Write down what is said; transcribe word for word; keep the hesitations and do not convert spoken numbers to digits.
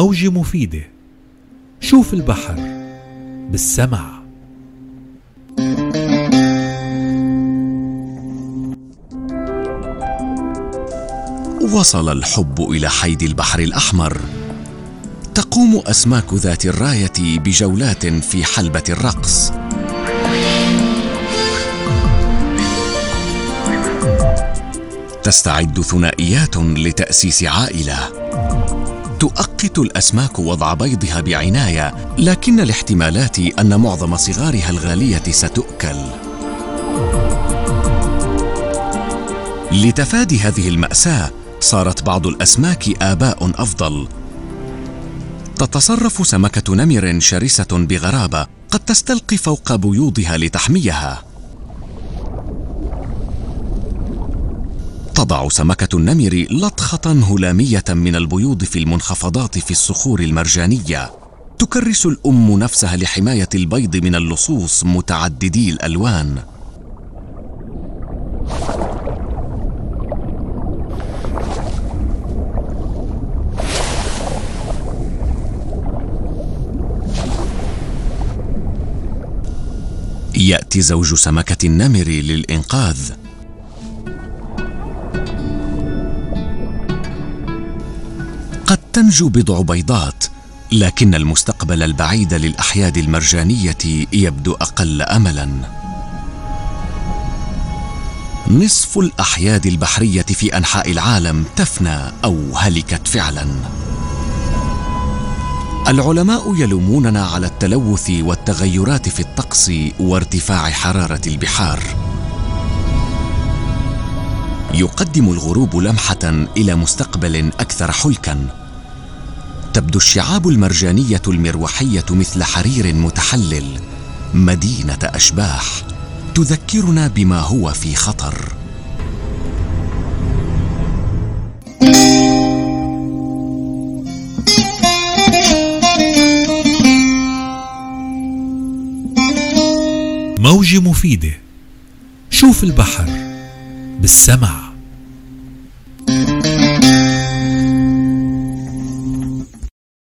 موجة مفيدة. شوف البحر بالسمع. وصل الحب إلى حيد البحر الأحمر. تقوم أسماك ذات الراية بجولات في حلبة الرقص. تستعد ثنائيات لتأسيس عائلة. تؤقت الأسماك وضع بيضها بعناية، لكن الاحتمالات أن معظم صغارها الغالية ستؤكل. لتفادي هذه المأساة، صارت بعض الأسماك آباء أفضل. تتصرف سمكة نمر شرسة بغرابة، قد تستلقي فوق بيوضها لتحميها. تضع سمكة النمر لطخة هلامية من البيوض في المنخفضات في الصخور المرجانية. تكرس الأم نفسها لحماية البيض من اللصوص متعددي الألوان. يأتي زوج سمكة النمر للإنقاذ. قد تنجو بضع بيضات، لكن المستقبل البعيد للأحياد المرجانية يبدو أقل أملاً. نصف الأحياد البحرية في أنحاء العالم تفنى أو هلكت فعلاً. العلماء يلوموننا على التلوث والتغيرات في الطقس وارتفاع حرارة البحار. يقدم الغروب لمحة إلى مستقبل أكثر حلكاً. تبدو الشعاب المرجانية المروحية مثل حرير متحلل، مدينة أشباح، تذكرنا بما هو في خطر. موجة مفيدة. شوف البحر بالسمع.